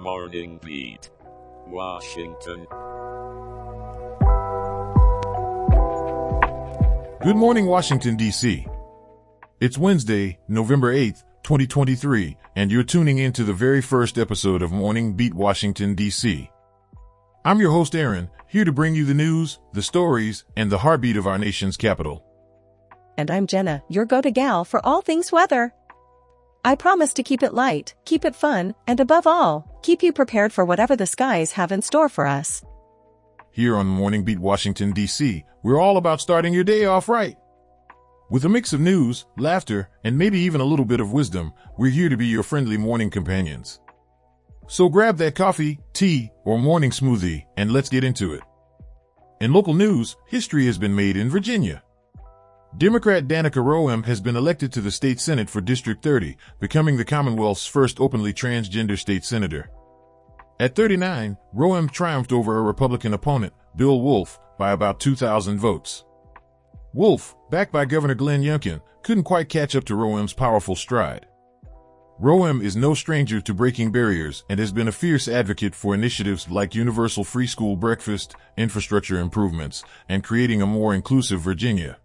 Morning Beat, Washington. Good morning, Washington, D.C. It's Wednesday, November 8th, 2023, and you're tuning in to the very first episode of Morning Beat, Washington, D.C. I'm your host, Aaron, here to bring you the news, the stories, and the heartbeat of our nation's capital. And I'm Jenna, your go-to gal for all things weather. I promise to keep it light, keep it fun, and above all, keep you prepared for whatever the skies have in store for us. Here on Morning Beat Washington, D.C., we're all about starting your day off right. With a mix of news, laughter, and maybe even a little bit of wisdom, we're here to be your friendly morning companions. So grab that coffee, tea, or morning smoothie, and let's get into it. In local news, history has been made in Virginia. Democrat Danica Roem has been elected to the state senate for District 30, becoming the Commonwealth's first openly transgender state senator. At 39, Roem triumphed over her Republican opponent, Bill Wolfe, by about 2,000 votes. Wolfe, backed by Governor Glenn Youngkin, couldn't quite catch up to Roem's powerful stride. Roem is no stranger to breaking barriers and has been a fierce advocate for initiatives like universal free school breakfast, infrastructure improvements, and creating a more inclusive Virginia.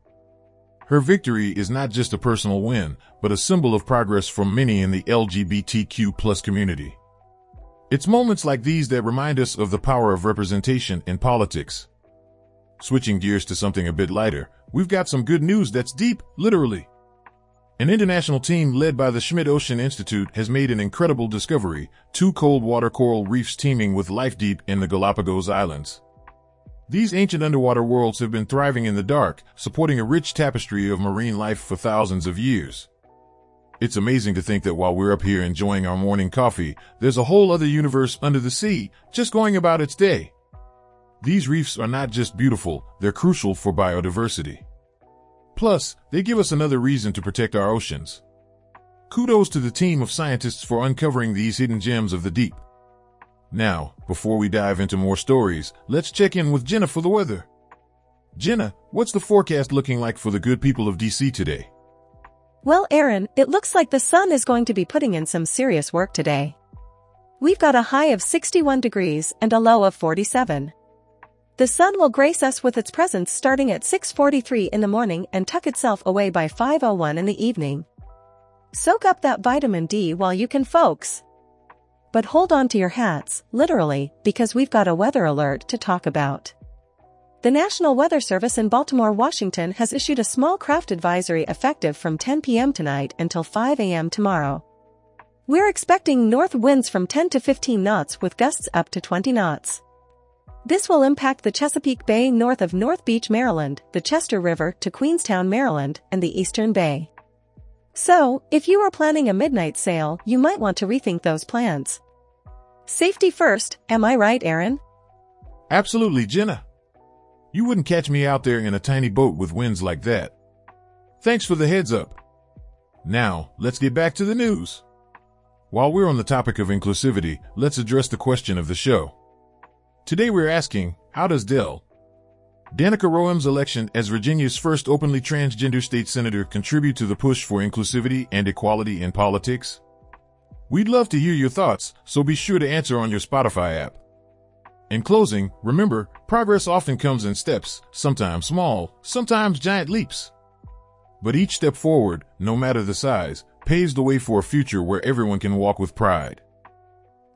Her victory is not just a personal win, but a symbol of progress for many in the LGBTQ+ community. It's moments like these that remind us of the power of representation in politics. Switching gears to something a bit lighter, we've got some good news that's deep, literally. An international team led by the Schmidt Ocean Institute has made an incredible discovery: two cold water coral reefs teeming with life deep in the Galapagos Islands. These ancient underwater worlds have been thriving in the dark, supporting a rich tapestry of marine life for thousands of years. It's amazing to think that while we're up here enjoying our morning coffee, there's a whole other universe under the sea, just going about its day. These reefs are not just beautiful, they're crucial for biodiversity. Plus, they give us another reason to protect our oceans. Kudos to the team of scientists for uncovering these hidden gems of the deep. Now, before we dive into more stories, let's check in with Jenna for the weather. Jenna, what's the forecast looking like for the good people of D.C. today? Well, Aaron, it looks like the sun is going to be putting in some serious work today. We've got a high of 61 degrees and a low of 47. The sun will grace us with its presence starting at 6:43 in the morning and tuck itself away by 5:01 in the evening. Soak up that vitamin D while you can, folks. But hold on to your hats, literally, because we've got a weather alert to talk about. The National Weather Service in Baltimore, Washington has issued a small craft advisory effective from 10 p.m. tonight until 5 a.m. tomorrow. We're expecting north winds from 10 to 15 knots with gusts up to 20 knots. This will impact the Chesapeake Bay north of North Beach, Maryland, the Chester River to Queenstown, Maryland, and the Eastern Bay. So, if you are planning a midnight sail, you might want to rethink those plans. Safety first, am I right, Aaron? Absolutely, Jenna. You wouldn't catch me out there in a tiny boat with winds like that. Thanks for the heads up. Now, let's get back to the news. While we're on the topic of inclusivity, let's address the question of the show. Today we're asking, how does Danica Roem's election as Virginia's first openly transgender state senator contribute to the push for inclusivity and equality in politics? We'd love to hear your thoughts, so be sure to answer on your Spotify app. In closing, remember, progress often comes in steps, sometimes small, sometimes giant leaps. But each step forward, no matter the size, paves the way for a future where everyone can walk with pride.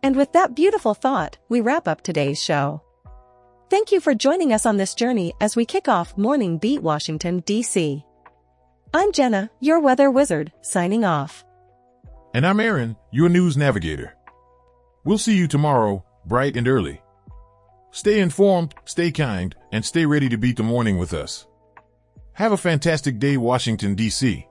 And with that beautiful thought, we wrap up today's show. Thank you for joining us on this journey as we kick off Morning Beat Washington, D.C. I'm Jenna, your weather wizard, signing off. And I'm Aaron, your news navigator. We'll see you tomorrow, bright and early. Stay informed, stay kind, and stay ready to beat the morning with us. Have a fantastic day, Washington, D.C.